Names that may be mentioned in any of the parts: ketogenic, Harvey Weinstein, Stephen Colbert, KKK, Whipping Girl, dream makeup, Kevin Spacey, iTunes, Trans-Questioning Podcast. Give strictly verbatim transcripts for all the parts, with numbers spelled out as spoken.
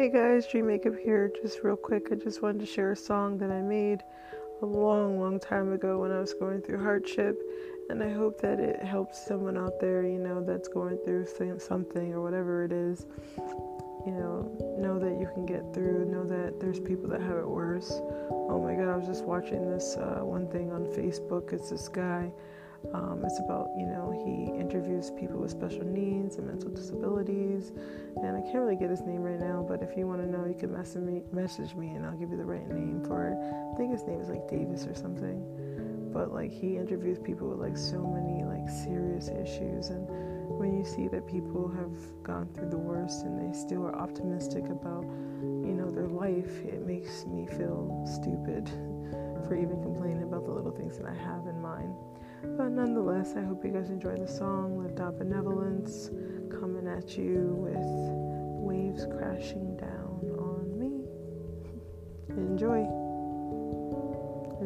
Hey guys, Dream Makeup here. Just real quick, I just wanted to share a song that I made a long, long time ago when I was going through hardship, and I hope that it helps someone out there, you know, that's going through something or whatever it is. You know, know that you can get through, know that there's people that have it worse. Oh my God, I was just watching this uh, one thing on Facebook. It's this guy. Um, it's about, you know, he interviews people with special needs and mental disabilities, and I can't really get his name right now, but if you want to know, you can message me, message me and I'll give you the right name for it. I think his name is like Davis or something, but like he interviews people with like so many like serious issues, and when you see that people have gone through the worst and they still are optimistic about, you know, their life, it makes me feel stupid for even complaining about the little things that I have in mind. But nonetheless, I hope you guys enjoy the song, liv dot benevolence, coming at you with waves crashing down on me. Enjoy.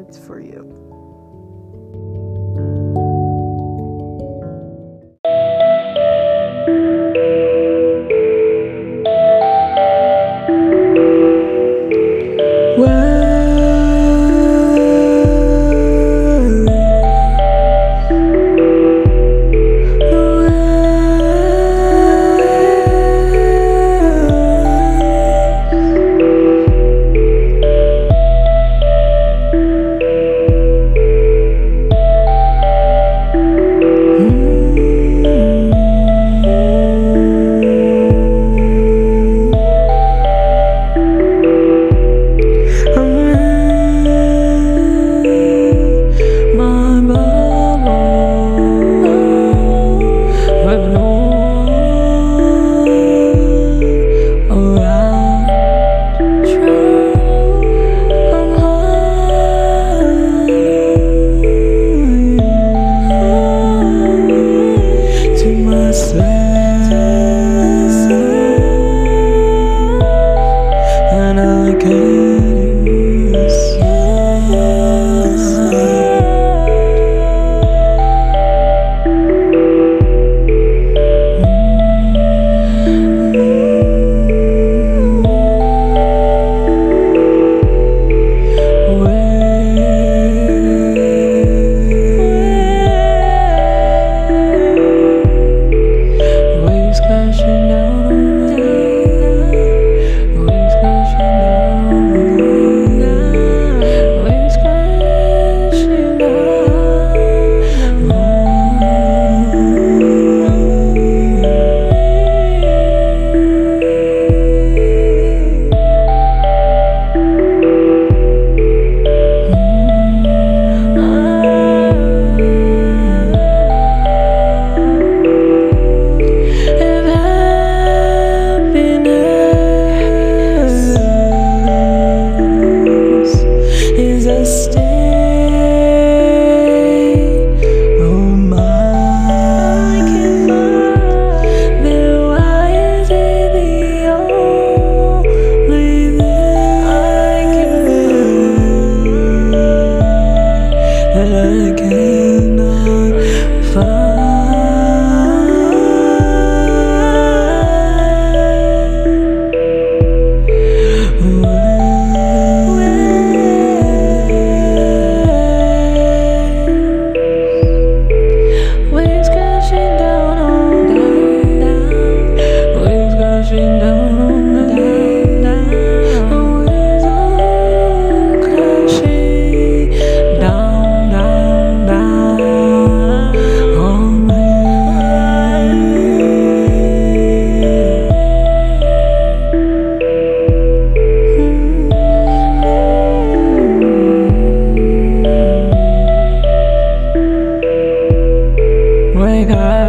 It's for you. God.